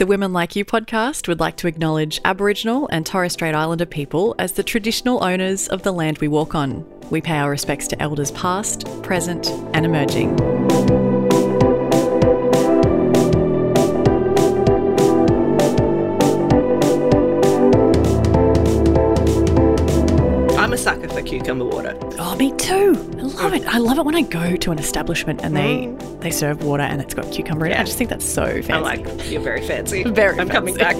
The Women Like You podcast would like to acknowledge Aboriginal and Torres Strait Islander people as the traditional owners of the land we walk on. We pay our respects to elders past, present and emerging. I'm a sucker for cucumber water. Oh, me too. I love it. I love it when I go to an establishment and they serve water and it's got cucumber in it. I just think that's so fancy. I'm like, you're very fancy. Very fancy. I'm coming back.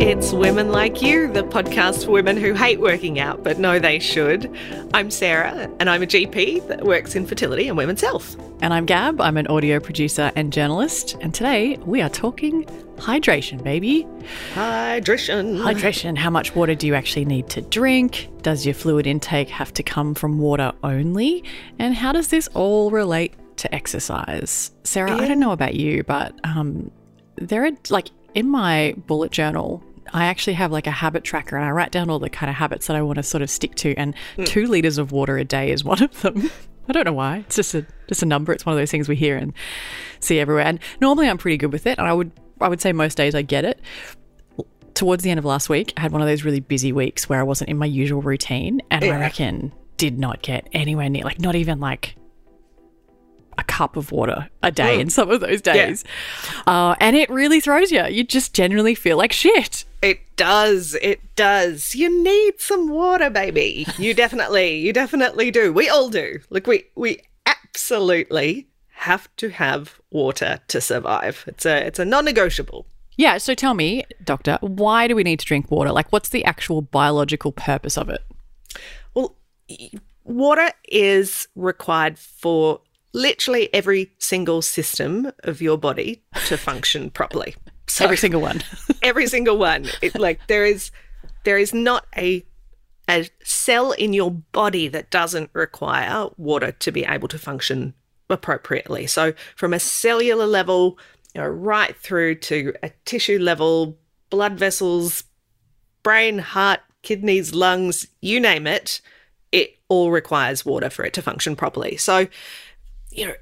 It's Women Like You, the podcast for women who hate working out but know they should. I'm Sarah and I'm a GP that works in fertility and women's health. And I'm Gab, I'm an audio producer and journalist. And today we are talking hydration, baby. Hydration. Hydration. How much water do you actually need to drink? Does your fluid intake have to come from water only? And how does this all relate to exercise? Sarah, I don't know about you, but there are in my bullet journal, I actually have a habit tracker and I write down all the kind of habits that I want to sort of stick to, and 2 litres of water a day is one of them. I don't know why. It's just a number. It's one of those things we hear and see everywhere. And normally I'm pretty good with it, and I would say most days I get it. Towards the end of last week, I had one of those really busy weeks where I wasn't in my usual routine, and I reckon did not get anywhere near, not even a cup of water a day in some of those days. Yeah. And it really throws you. You just generally feel like shit. It does. You need some water, baby. You definitely do. We all do. We absolutely have to have water to survive. It's a non-negotiable. Yeah. So tell me, doctor, why do we need to drink water? What's the actual biological purpose of it? Well, water is required for literally every single system of your body to function properly. So, every single one. Every single one. There is not a cell in your body that doesn't require water to be able to function appropriately. So from a cellular level, right through to a tissue level, blood vessels, brain, heart, kidneys, lungs, you name it, it all requires water for it to function properly. So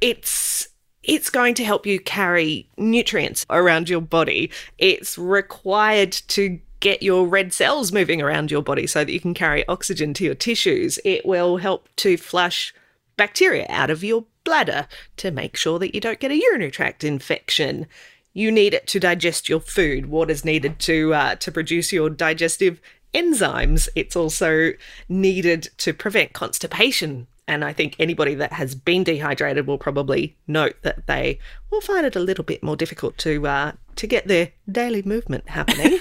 it's going to help you carry nutrients around your body. It's required to get your red cells moving around your body so that you can carry oxygen to your tissues. It will help to flush bacteria out of your bladder to make sure that you don't get a urinary tract infection. You need it to digest your food. Water's needed to produce your digestive enzymes. It's also needed to prevent constipation. And I think anybody that has been dehydrated will probably note that they will find it a little bit more difficult to get their daily movement happening.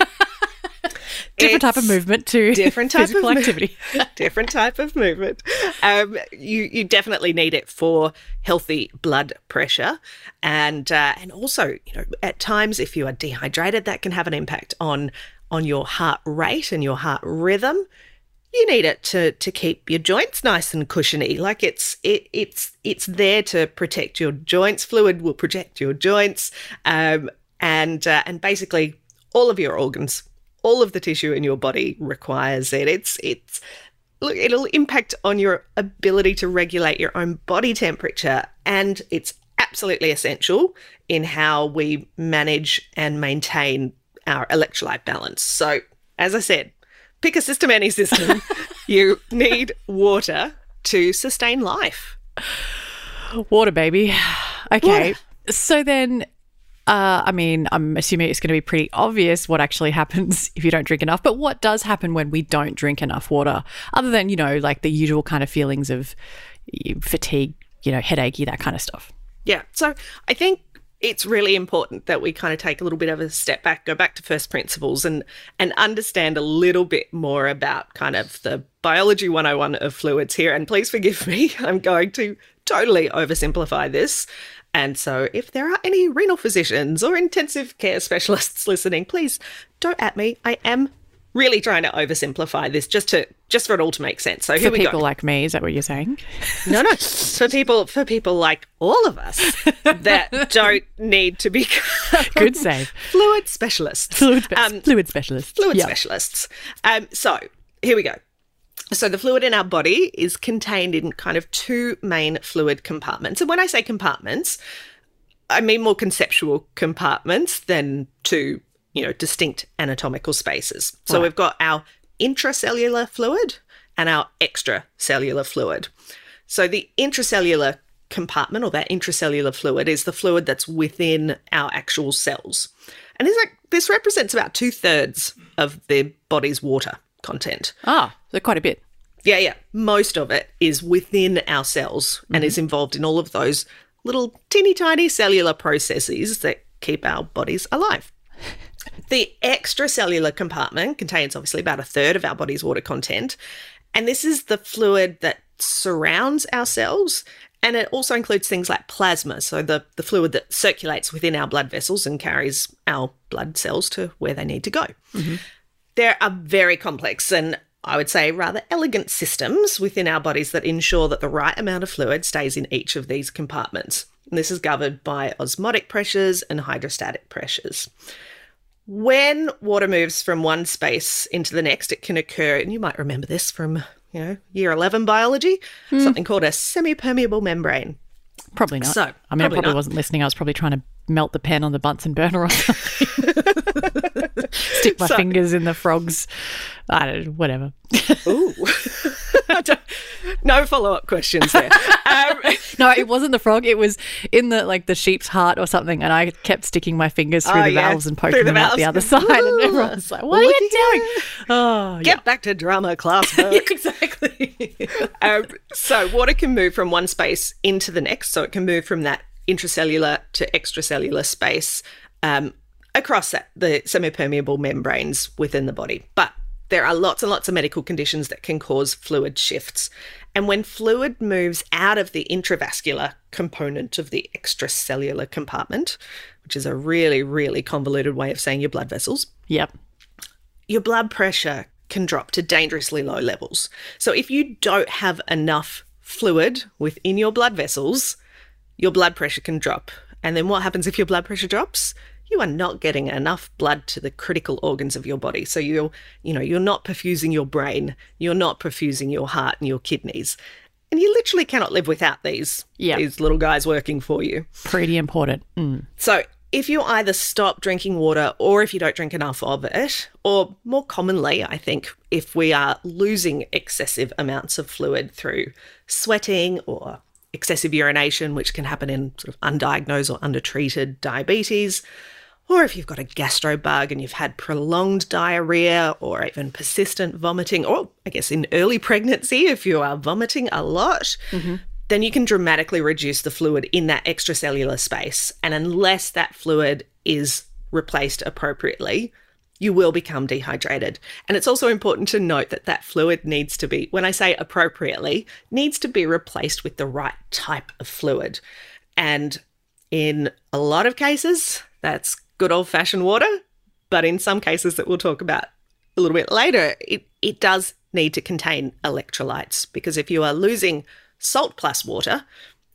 Different type of movement. You definitely need it for healthy blood pressure, and also at times if you are dehydrated, that can have an impact on your heart rate and your heart rhythm. You need it to keep your joints nice and cushiony. It's there to protect your joints. Fluid will protect your joints, and basically all of your organs, all of the tissue in your body requires it. It'll impact on your ability to regulate your own body temperature, and it's absolutely essential in how we manage and maintain our electrolyte balance. So, as I said, pick a system, any system. You need water to sustain life. Water, baby. Okay. Water. So then, I'm assuming it's going to be pretty obvious what actually happens if you don't drink enough. But what does happen when we don't drink enough water, other than, the usual kind of feelings of fatigue, headachy, that kind of stuff? Yeah. So I think it's really important that we kind of take a little bit of a step back, go back to first principles and understand a little bit more about kind of the biology 101 of fluids here. And please forgive me, I'm going to totally oversimplify this. And so if there are any renal physicians or intensive care specialists listening, please don't at me. I am really trying to oversimplify this just for it all to make sense. So here we go. For people like me, is that what you're saying? No. For people like all of us that don't need to be good save fluid specialists. Fluid specialists. So here we go. So the fluid in our body is contained in kind of two main fluid compartments. And when I say compartments, I mean more conceptual compartments than two, you know, distinct anatomical spaces. So We've got our intracellular fluid and our extracellular fluid. So the intracellular compartment, or that intracellular fluid, is the fluid that's within our actual cells. And this represents about 2/3 of the body's water content. Ah, so quite a bit. Yeah. Most of it is within our cells and is involved in all of those little teeny tiny cellular processes that keep our bodies alive. The extracellular compartment contains obviously about 1/3 of our body's water content, and this is the fluid that surrounds our cells, and it also includes things like plasma, so the fluid that circulates within our blood vessels and carries our blood cells to where they need to go. Mm-hmm. There are very complex and, I would say, rather elegant systems within our bodies that ensure that the right amount of fluid stays in each of these compartments. And this is governed by osmotic pressures and hydrostatic pressures. When water moves from one space into the next, it can occur, and you might remember this from, year 11 biology, something called a semi-permeable membrane. Probably not. So, I probably wasn't listening. I was probably trying to melt the pan on the Bunsen burner or something. Stick my fingers in the frogs. I don't know, whatever. Ooh. No follow-up questions there. No, it wasn't the frog. It was in the sheep's heart or something, and I kept sticking my fingers through the valves and poking them out the other side. And everyone was like, what are you doing? Oh, Get back to drama class, Burke. Exactly. So water can move from one space into the next, so it can move from that intracellular to extracellular space across the semi-permeable membranes within the body. But there are lots and lots of medical conditions that can cause fluid shifts. And when fluid moves out of the intravascular component of the extracellular compartment, which is a really, really convoluted way of saying your blood vessels, your blood pressure can drop to dangerously low levels. So if you don't have enough fluid within your blood vessels, your blood pressure can drop. And then what happens if your blood pressure drops? You are not getting enough blood to the critical organs of your body. So you're not perfusing your brain, you're not perfusing your heart and your kidneys. And you literally cannot live without these little guys working for you. Pretty important. Mm. So if you either stop drinking water, or if you don't drink enough of it, or more commonly, I think, if we are losing excessive amounts of fluid through sweating or excessive urination, which can happen in sort of undiagnosed or undertreated diabetes, or if you've got a gastro bug and you've had prolonged diarrhea or even persistent vomiting, or I guess in early pregnancy, if you are vomiting a lot, then you can dramatically reduce the fluid in that extracellular space. And unless that fluid is replaced appropriately, you will become dehydrated. And it's also important to note that fluid needs to be, when I say appropriately, needs to be replaced with the right type of fluid. And in a lot of cases, that's good old-fashioned water, but in some cases that we'll talk about a little bit later, it does need to contain electrolytes, because if you are losing salt plus water,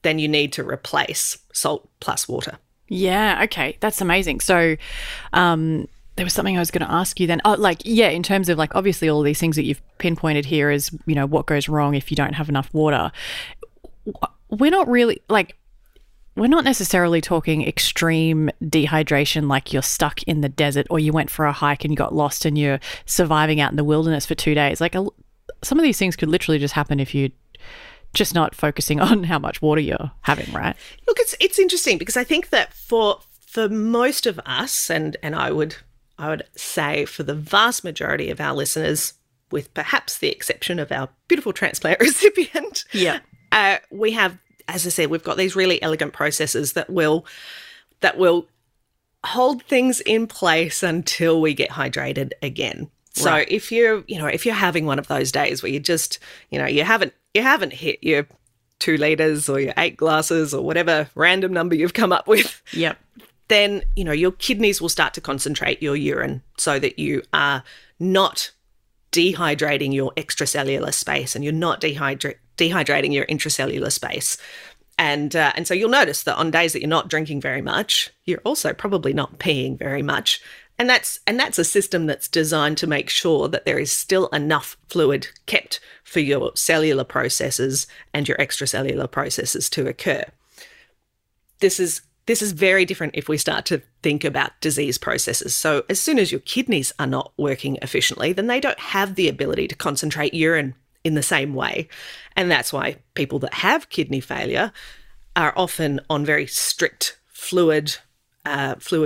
then you need to replace salt plus water. Yeah, okay, that's amazing. So, there was something I was going to ask you then. Oh, in terms of obviously all these things that you've pinpointed here is, what goes wrong if you don't have enough water. We're not really we're not necessarily talking extreme dehydration, like you're stuck in the desert or you went for a hike and you got lost and you're surviving out in the wilderness for 2 days. Some of these things could literally just happen if you just not focusing on how much water you're having, right? Look, it's interesting because I think that for most of us, and I would say for the vast majority of our listeners, with perhaps the exception of our beautiful transplant recipient, we have, as I said, we've got these really elegant processes that will hold things in place until we get hydrated again. So if you're having one of those days where you just, you haven't hit your 2 litres or your 8 glasses or whatever random number you've come up with, then, your kidneys will start to concentrate your urine so that you are not dehydrating your extracellular space and you're not dehydrating your intracellular space. And so you'll notice that on days that you're not drinking very much, you're also probably not peeing very much. And that's a system that's designed to make sure that there is still enough fluid kept for your cellular processes and your extracellular processes to occur. This is very different if we start to think about disease processes. So as soon as your kidneys are not working efficiently, then they don't have the ability to concentrate urine in the same way. And that's why people that have kidney failure are often on very strict fluid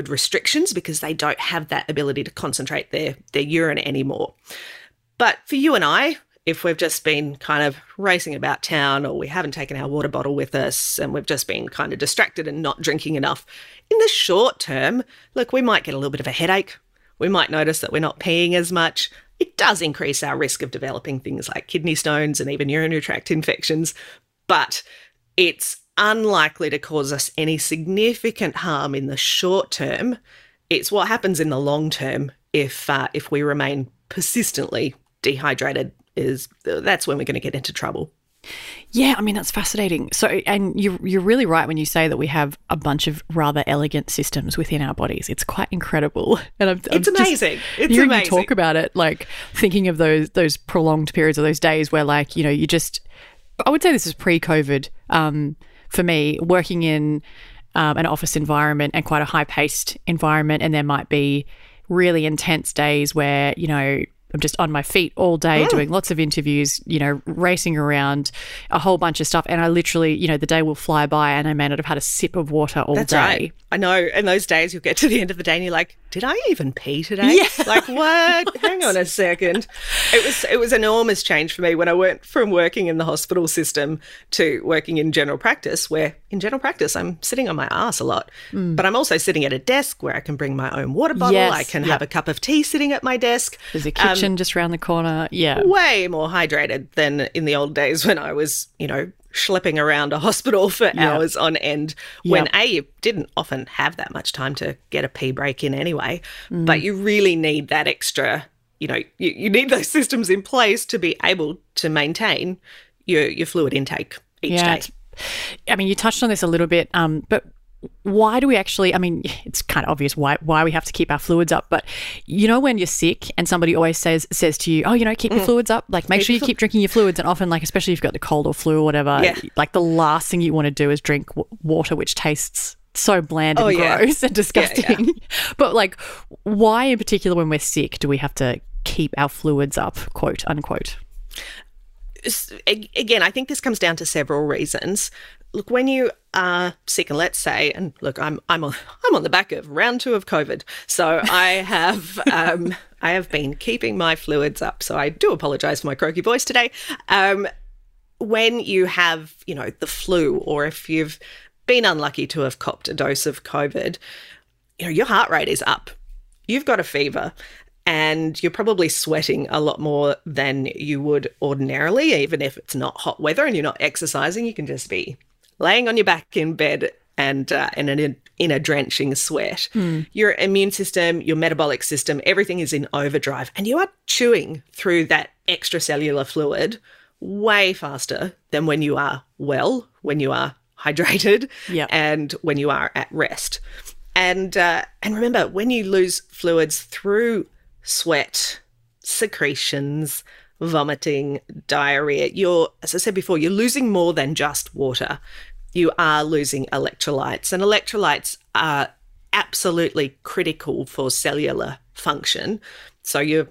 restrictions, because they don't have that ability to concentrate their urine anymore. But for you and I, if we've just been kind of racing about town, or we haven't taken our water bottle with us, and we've just been kind of distracted and not drinking enough, in the short term, look, we might get a little bit of a headache. We might notice that we're not peeing as much. It does increase our risk of developing things like kidney stones and even urinary tract infections, but it's unlikely to cause us any significant harm in the short term. It's what happens in the long term if we remain persistently dehydrated. That's when we're going to get into trouble. Yeah, I mean, that's fascinating. So, and you're really right when you say that we have a bunch of rather elegant systems within our bodies. It's quite incredible, and I'm amazing. It's hearing amazing. You talk about it, like thinking of those prolonged periods or those days where, like, you know, you just. I would say this is pre-COVID. For me, working in an office environment and quite a high-paced environment, and there might be really intense days where, you know, I'm just on my feet all day doing lots of interviews, you know, racing around a whole bunch of stuff. And I literally, you know, the day will fly by and I may not have had a sip of water all That's day. Right. I know. And those days you'll get to the end of the day and you're like, did I even pee today? Yeah. Like, what? Hang on a second. It was enormous change for me when I went from working in the hospital system to working in general practice, where in general practice I'm sitting on my ass a lot. Mm. But I'm also sitting at a desk where I can bring my own water bottle. Yes. I can have a cup of tea sitting at my desk. There's a kitchen just around the corner. Yeah. Way more hydrated than in the old days when I was, you know, schlepping around a hospital for hours on end when, A, you didn't often have that much time to get a pee break in anyway, but you really need that extra, you know, you need those systems in place to be able to maintain your fluid intake each day. I mean, you touched on this a little bit, but why do we actually, I mean, it's kind of obvious why we have to keep our fluids up, but you know when you're sick and somebody always says to you, oh, you know, keep your fluids up, like make sure you keep drinking your fluids, and often, like, especially if you've got the cold or flu or whatever, like the last thing you want to do is drink water, which tastes so bland and gross and disgusting. But like, why in particular when we're sick do we have to keep our fluids up, quote unquote? Again, I think this comes down to several reasons. Look, when you are sick, and let's say, and look, I'm on the back of round 2 of COVID, so I have been keeping my fluids up. So I do apologise for my croaky voice today. When you have, you know, the flu, or if you've been unlucky to have copped a dose of COVID, you know, your heart rate is up. You've got a fever. And you're probably sweating a lot more than you would ordinarily, even if it's not hot weather and you're not exercising. You can just be laying on your back in bed and in a drenching sweat. Mm. Your immune system, your metabolic system, everything is in overdrive. And you are chewing through that extracellular fluid way faster than when you are well, when you are hydrated, and when you are at rest. And remember, when you lose fluids through sweat, secretions, vomiting, diarrhea, as I said before, you're losing more than just water. You are losing electrolytes, and electrolytes are absolutely critical for cellular function. So you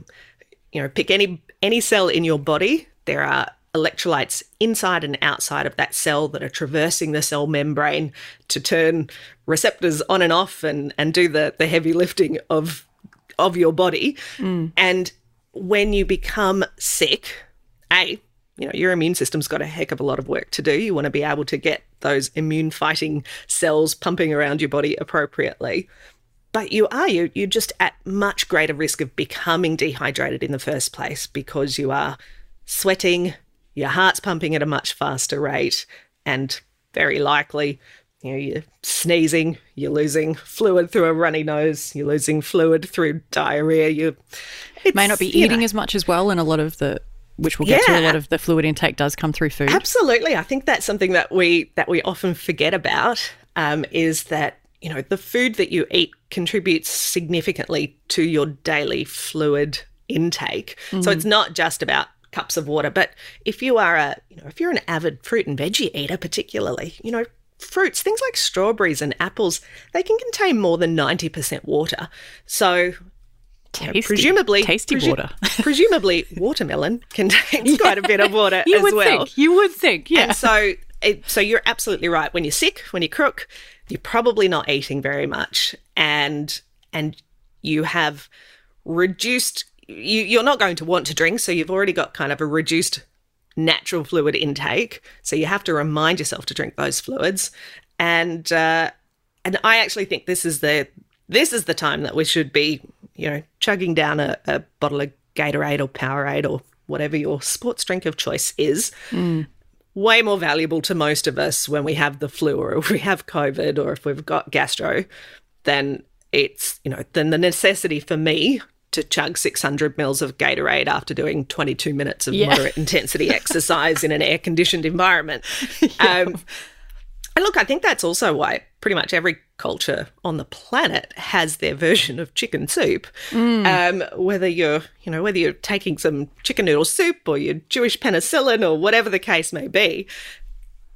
know, pick any cell in your body, there are electrolytes inside and outside of that cell that are traversing the cell membrane to turn receptors on and off and do the heavy lifting of your body. Mm. And when you become sick, you know, your immune system's got a heck of a lot of work to do. You want to be able to get those immune fighting cells pumping around your body appropriately. But you're just at much greater risk of becoming dehydrated in the first place, because you are sweating, your heart's pumping at a much faster rate, and very likely, you know, you're sneezing, you're losing fluid through a runny nose, you're losing fluid through diarrhea. You may not be eating as much as well, and a lot of the, which we'll get to, a lot of the fluid intake does come through food. Absolutely. I think that's something that we often forget about, is that, you know, the food that you eat contributes significantly to your daily fluid intake. Mm-hmm. So it's not just about cups of water, but if you are if you're an avid fruit and veggie eater, particularly, fruits, things like strawberries and apples, they can contain more than 90% water. So presumably, tasty water. Presumably, watermelon contains quite a bit of water as well. You would think, yeah. And so you're absolutely right. When you're sick, when you're crook, you're probably not eating very much, and you have reduced. You're not going to want to drink, so you've already got kind of a reduced natural fluid intake. So you have to remind yourself to drink those fluids, and I actually think this is the time that we should be, chugging down a bottle of Gatorade or Powerade or whatever your sports drink of choice is. Mm. Way more valuable to most of us when we have the flu or if we have COVID or if we've got gastro than the necessity for me to chug 600 mils of Gatorade after doing 22 minutes of moderate intensity exercise in an air-conditioned environment. Yeah. And look, I think that's also why pretty much every culture on the planet has their version of chicken soup. Mm. Whether you're taking some chicken noodle soup or your Jewish penicillin or whatever the case may be,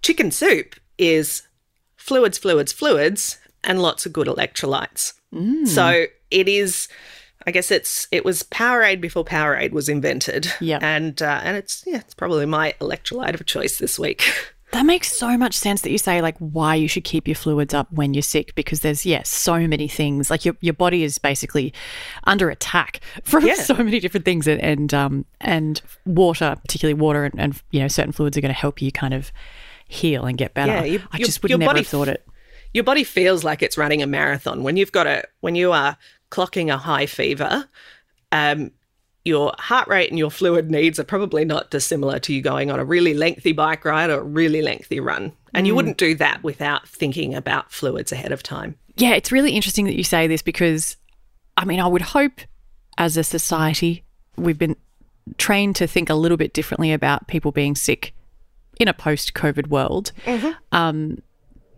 chicken soup is fluids, fluids, fluids, and lots of good electrolytes. Mm. So it is. I guess it was Powerade before Powerade was invented. Yeah, and it's probably my electrolyte of choice this week. That makes so much sense that you say, like, why you should keep your fluids up when you're sick, because there's, so many things. Like your body is basically under attack from so many different things, and water, particularly water and certain fluids are going to help you kind of heal and get better. Yeah, I just would never have thought it. Your body feels like it's running a marathon. When you are clocking a high fever, your heart rate and your fluid needs are probably not dissimilar to you going on a really lengthy bike ride or a really lengthy run. And you wouldn't do that without thinking about fluids ahead of time. Yeah, it's really interesting that you say this because, I would hope as a society we've been trained to think a little bit differently about people being sick in a post-COVID world. Mm-hmm.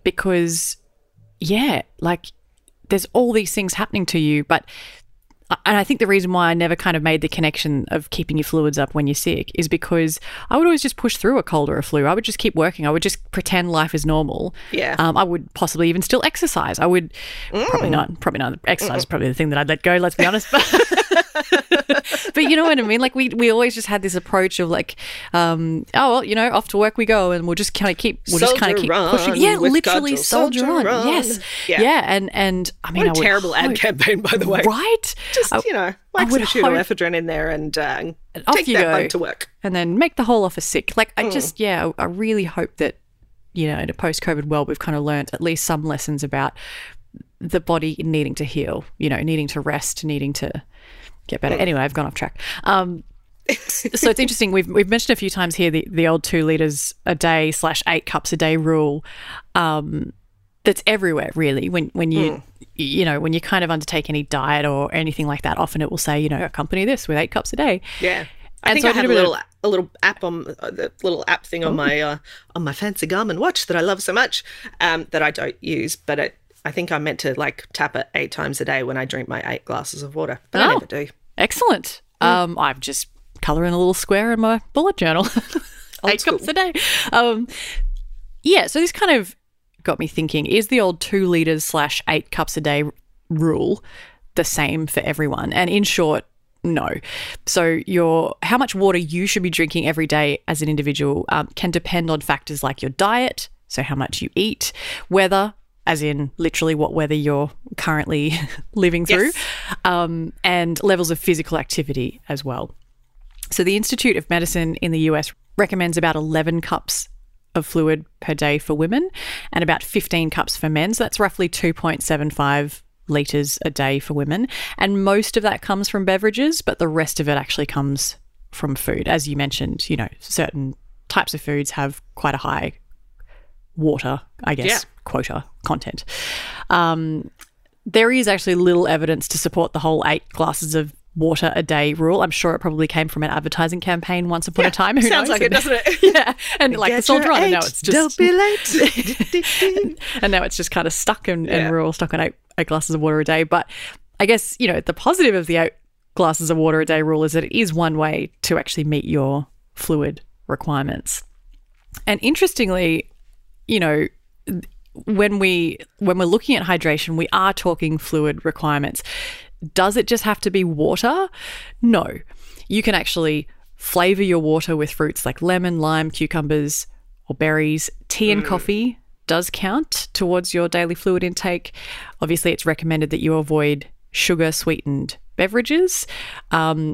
Because there's all these things happening to you, and I think the reason why I never kind of made the connection of keeping your fluids up when you're sick is because I would always just push through a cold or a flu. I would just keep working. I would just pretend life is normal. Yeah. I would possibly even still exercise. I would probably not. Exercise is probably the thing that I'd let go, let's be honest. But you know what I mean? Like we always just had this approach of like, off to work we go and we'll just kind of keep pushing. Yeah, literally soldier on. Yes. Yeah. And what a terrible ad campaign, by the way. Right? Just like some pseudoephedrine in there and take that bug to work. And then make the whole office sick. Like I really hope that, in a post-COVID world, we've kind of learned at least some lessons about the body needing to heal, needing to rest, needing to get better. Anyway, I've gone off track. So it's interesting. We've mentioned a few times here the old 2 litres a day /8 cups a day rule. That's everywhere, really. When you kind of undertake any diet or anything like that, often it will say, accompany this with 8 cups a day. Yeah, I have a little app thing on my fancy Garmin watch that I love so much that I don't use, but I think I meant to tap it 8 times a day when I drink my 8 glasses of water, but I never do. Excellent. I'm just colouring a little square in my bullet journal. 8 cups a day. So this kind of got me thinking, is the old 2 litres /8 cups a day rule the same for everyone? And in short, no. So how much water you should be drinking every day as an individual can depend on factors like your diet, so how much you eat, weather, as in literally what weather you're currently living through, and levels of physical activity as well. So the Institute of Medicine in the US recommends about 11 cups of fluid per day for women and about 15 cups for men. So that's roughly 2.75 litres a day for women. And most of that comes from beverages, but the rest of it actually comes from food. As you mentioned, certain types of foods have quite a high water, I guess, quota content. There is actually little evidence to support the whole 8 glasses of water a day rule. I'm sure it probably came from an advertising campaign once upon a time. Who sounds knows? Like it, doesn't it? Yeah. And like the Soldier, and now it's just don't be late. And now it's just kind of stuck and we're all stuck on eight glasses of water a day. But I guess, you know, the positive of the 8 glasses of water a day rule is that it is one way to actually meet your fluid requirements. And interestingly, you know, when we're looking at hydration, we are talking fluid requirements. Does it just have to be water? No. You can actually flavour your water with fruits like lemon, lime, cucumbers or berries. Tea and coffee does count towards your daily fluid intake. Obviously, it's recommended that you avoid sugar-sweetened beverages,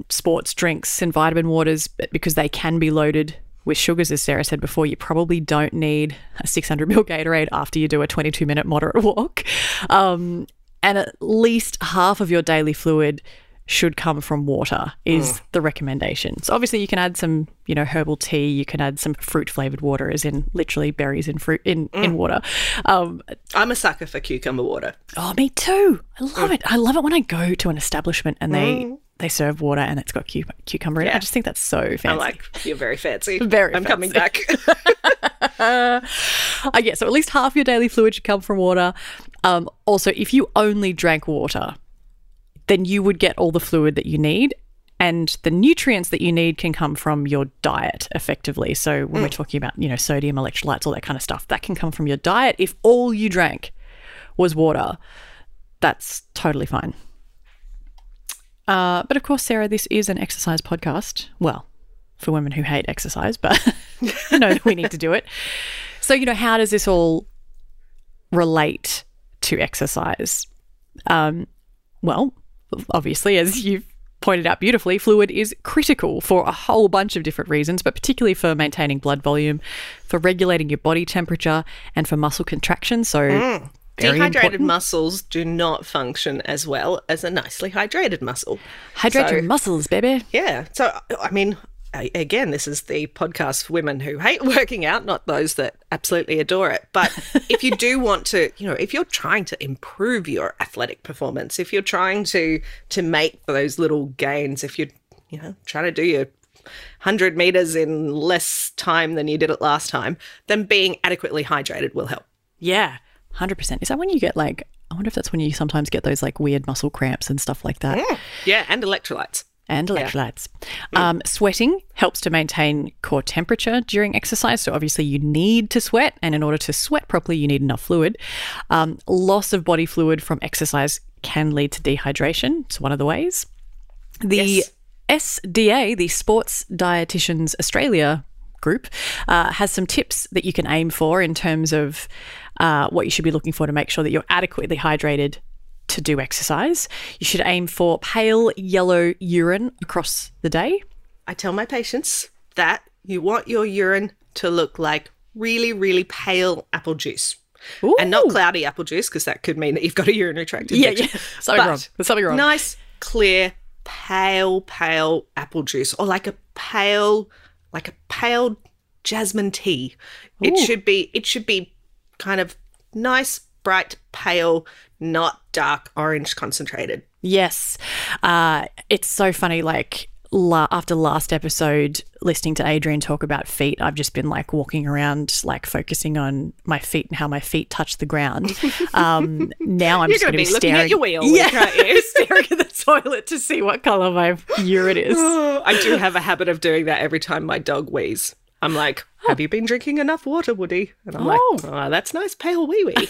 sports drinks and vitamin waters, because they can be loaded with sugars, as Sarah said before. You probably don't need a 600ml Gatorade after you do a 22-minute moderate walk. And at least half of your daily fluid should come from water is the recommendation. So obviously you can add some, you know, herbal tea, you can add some fruit-flavoured water, as in literally berries and fruit in water. I'm a sucker for cucumber water. Oh, me too. I love it. I love it when I go to an establishment and they serve water and it's got cucumber in it. I just think that's so fancy. I like, you're very fancy. I'm fancy. Coming back. So at least half your daily fluid should come from water. Also, if you only drank water, then you would get all the fluid that you need, and the nutrients that you need can come from your diet effectively. So when we're talking about, you know, sodium, electrolytes, all that kind of stuff, that can come from your diet. If all you drank was water, that's totally fine. But of course, Sarah, this is an exercise podcast. Well, for women who hate exercise, but I know that we need to do it. So, you know, how does this all relate to exercise? Well, obviously, as you've pointed out beautifully, fluid is critical for a whole bunch of different reasons, but particularly for maintaining blood volume, for regulating your body temperature, and for muscle contraction. So dehydrated muscles do not function as well as a nicely hydrated muscle. Hydrate your muscles, baby. Yeah. So, I mean, again, this is the podcast for women who hate working out, not those that absolutely adore it. But if you do want to, you know, if you're trying to improve your athletic performance, if you're trying to make those little gains, if you're, you know, trying to do your 100 metres in less time than you did it last time, then being adequately hydrated will help. Yeah. 100%. Is that when you get like, I wonder if that's when you sometimes get those like weird muscle cramps and stuff like that? Yeah, and electrolytes. Sweating helps to maintain core temperature during exercise. So obviously you need to sweat, and in order to sweat properly, you need enough fluid. Loss of body fluid from exercise can lead to dehydration. It's one of the ways. The SDA, the Sports Dietitians Australia group, has some tips that you can aim for in terms of what you should be looking for to make sure that you're adequately hydrated to do exercise. You should aim for pale yellow urine across the day. I tell my patients that you want your urine to look like really, really pale apple juice. Ooh. And not cloudy apple juice, because that could mean that you've got a urinary tract infection. Yeah, There's something wrong. Nice, clear, pale apple juice, or like a pale jasmine tea. Ooh. It should be kind of nice, bright, pale, not dark orange concentrated. Yes. It's so funny, like after last episode, listening to Adrian talk about feet, I've just been like walking around, like focusing on my feet and how my feet touch the ground. Now I'm just going to be staring at your wheel. Yeah, staring at the toilet to see what colour my urine is. I do have a habit of doing that every time my dog wheezes. I'm like, have you been drinking enough water, Woody? And I'm like, that's nice pale wee-wee.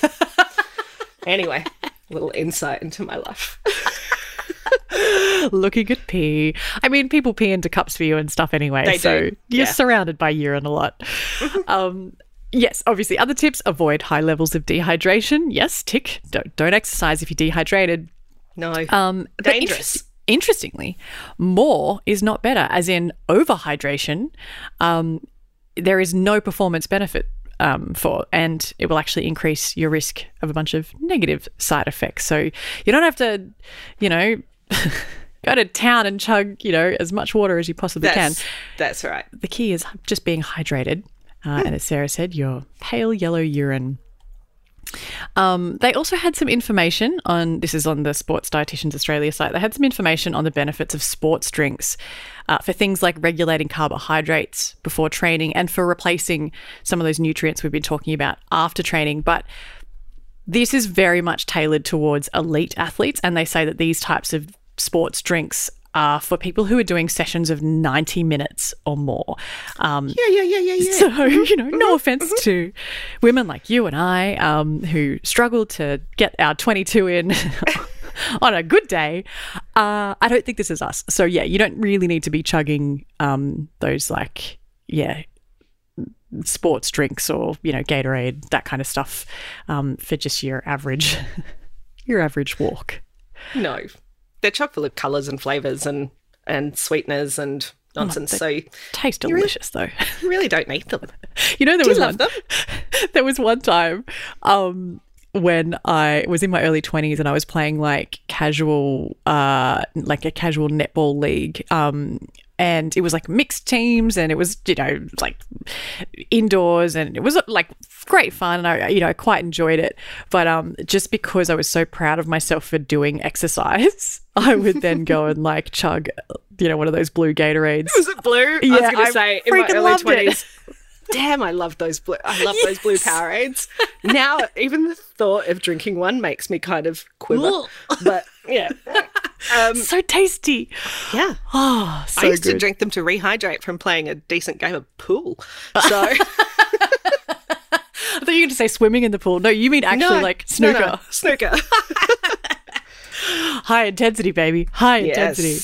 Anyway, a little insight into my life. Looking at pee. I mean, people pee into cups for you and stuff anyway. They do. You're surrounded by urine a lot. Yes, obviously. Other tips, avoid high levels of dehydration. Yes, tick. Don't exercise if you're dehydrated. No. Dangerous. Interestingly, more is not better, as in overhydration, there is no performance benefit for, and it will actually increase your risk of a bunch of negative side effects. So you don't have to, you know, go to town and chug, you know, as much water as you possibly can. That's right. The key is just being hydrated. And as Sarah said, your pale yellow urine. They also had some information on, this is on the Sports Dietitians Australia site, they had some information on the benefits of sports drinks for things like regulating carbohydrates before training and for replacing some of those nutrients we've been talking about after training. But this is very much tailored towards elite athletes, and they say that these types of sports drinks are for people who are doing sessions of 90 minutes or more. So, you know, no offense to women like you and I who struggle to get our 22 in on a good day. I don't think this is us. So, yeah, you don't really need to be chugging those, like, sports drinks or, you know, Gatorade, that kind of stuff for just your average walk. No. They're chock full of colours and flavours and sweeteners and nonsense. They taste delicious, though. You really don't need them. You know, there was one time when I was in my early 20s and I was playing like a casual netball league. And it was like mixed teams, and it was, you know, like indoors, and it was like great fun, and I, you know, I quite enjoyed it. But just because I was so proud of myself for doing exercise, I would then go and like chug, you know, one of those blue Gatorades. Was it blue? Yeah, I was going to say in my early 20s. Damn, I love those blue. I love those blue Powerades. Now, even the thought of drinking one makes me kind of quiver. But yeah, so tasty. Yeah. Oh, so I used to drink them to rehydrate from playing a decent game of pool. So I thought you were going to say swimming in the pool. No, you mean actually like snooker. No. Snooker. High intensity, baby. High intensity.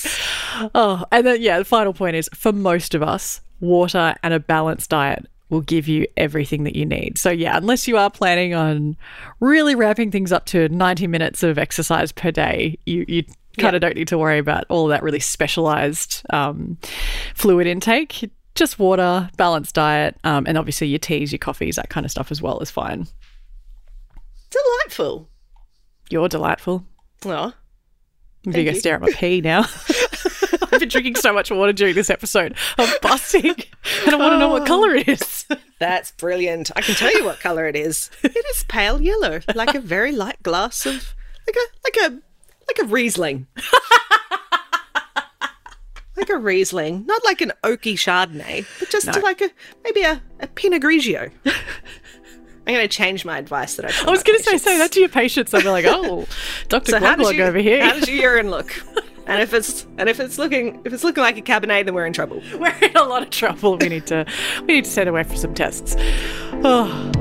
Oh, and then the final point is, for most of us, water and a balanced diet will give you everything that you need. So, yeah, unless you are planning on really wrapping things up to 90 minutes of exercise per day, you kind of don't need to worry about all that really specialised fluid intake. Just water, balanced diet, and obviously your teas, your coffees, that kind of stuff as well is fine. Delightful. You're delightful. Well, I'm going to stare at my pee now. I've been drinking so much water during this episode. I'm busting and I want to know what colour it is. That's brilliant. I can tell you what colour it is. It is pale yellow, like a very light glass of like a Riesling. Like a Riesling, not like an oaky Chardonnay, but just like a Pinot Grigio. I'm going to change my advice that I was going to say that to your patients. I'll be like, oh, Dr. Glugglug over here. How does your urine look? And if it's looking like a Cabernet, then we're in trouble. We're in a lot of trouble. We need to send away for some tests. Oh.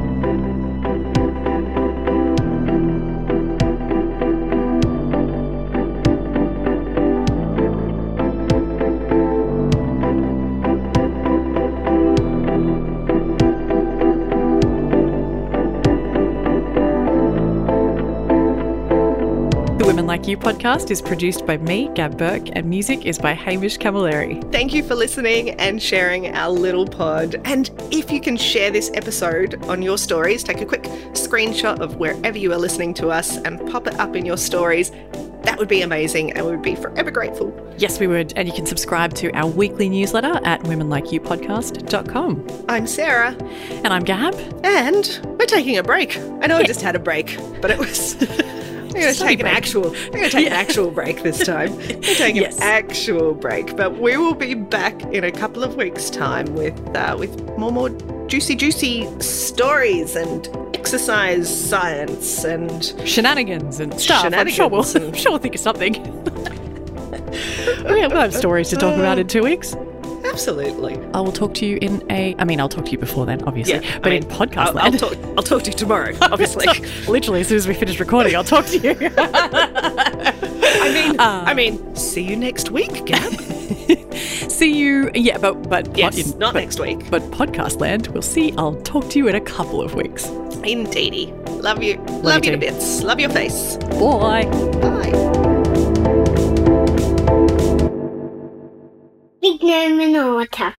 Women Like You podcast is produced by me, Gab Burke, and music is by Hamish Camilleri. Thank you for listening and sharing our little pod. And if you can share this episode on your stories, take a quick screenshot of wherever you are listening to us and pop it up in your stories. That would be amazing, and we would be forever grateful. Yes, we would. And you can subscribe to our weekly newsletter at womenlikeyoupodcast.com. I'm Sarah. And I'm Gab. And we're taking a break. I know I just had a break, but it was... I'm going to take an actual break this time. I'm going to take an actual break. But we will be back in a couple of weeks' time with more juicy stories and exercise science and... shenanigans and stuff. I'm sure we'll think of something. We'll have stories to talk about in 2 weeks. Absolutely. I will talk to you I'll talk to you before then, obviously. Yeah, but in podcast land. I'll talk to you tomorrow, obviously. Literally, as soon as we finish recording, I'll talk to you. See you next week, Gab. See you, next week. But podcast land, we'll see. I'll talk to you in a couple of weeks. Indeedy. Love you. Love you to bits. Love your face. Bye. Bye. Big name in the water.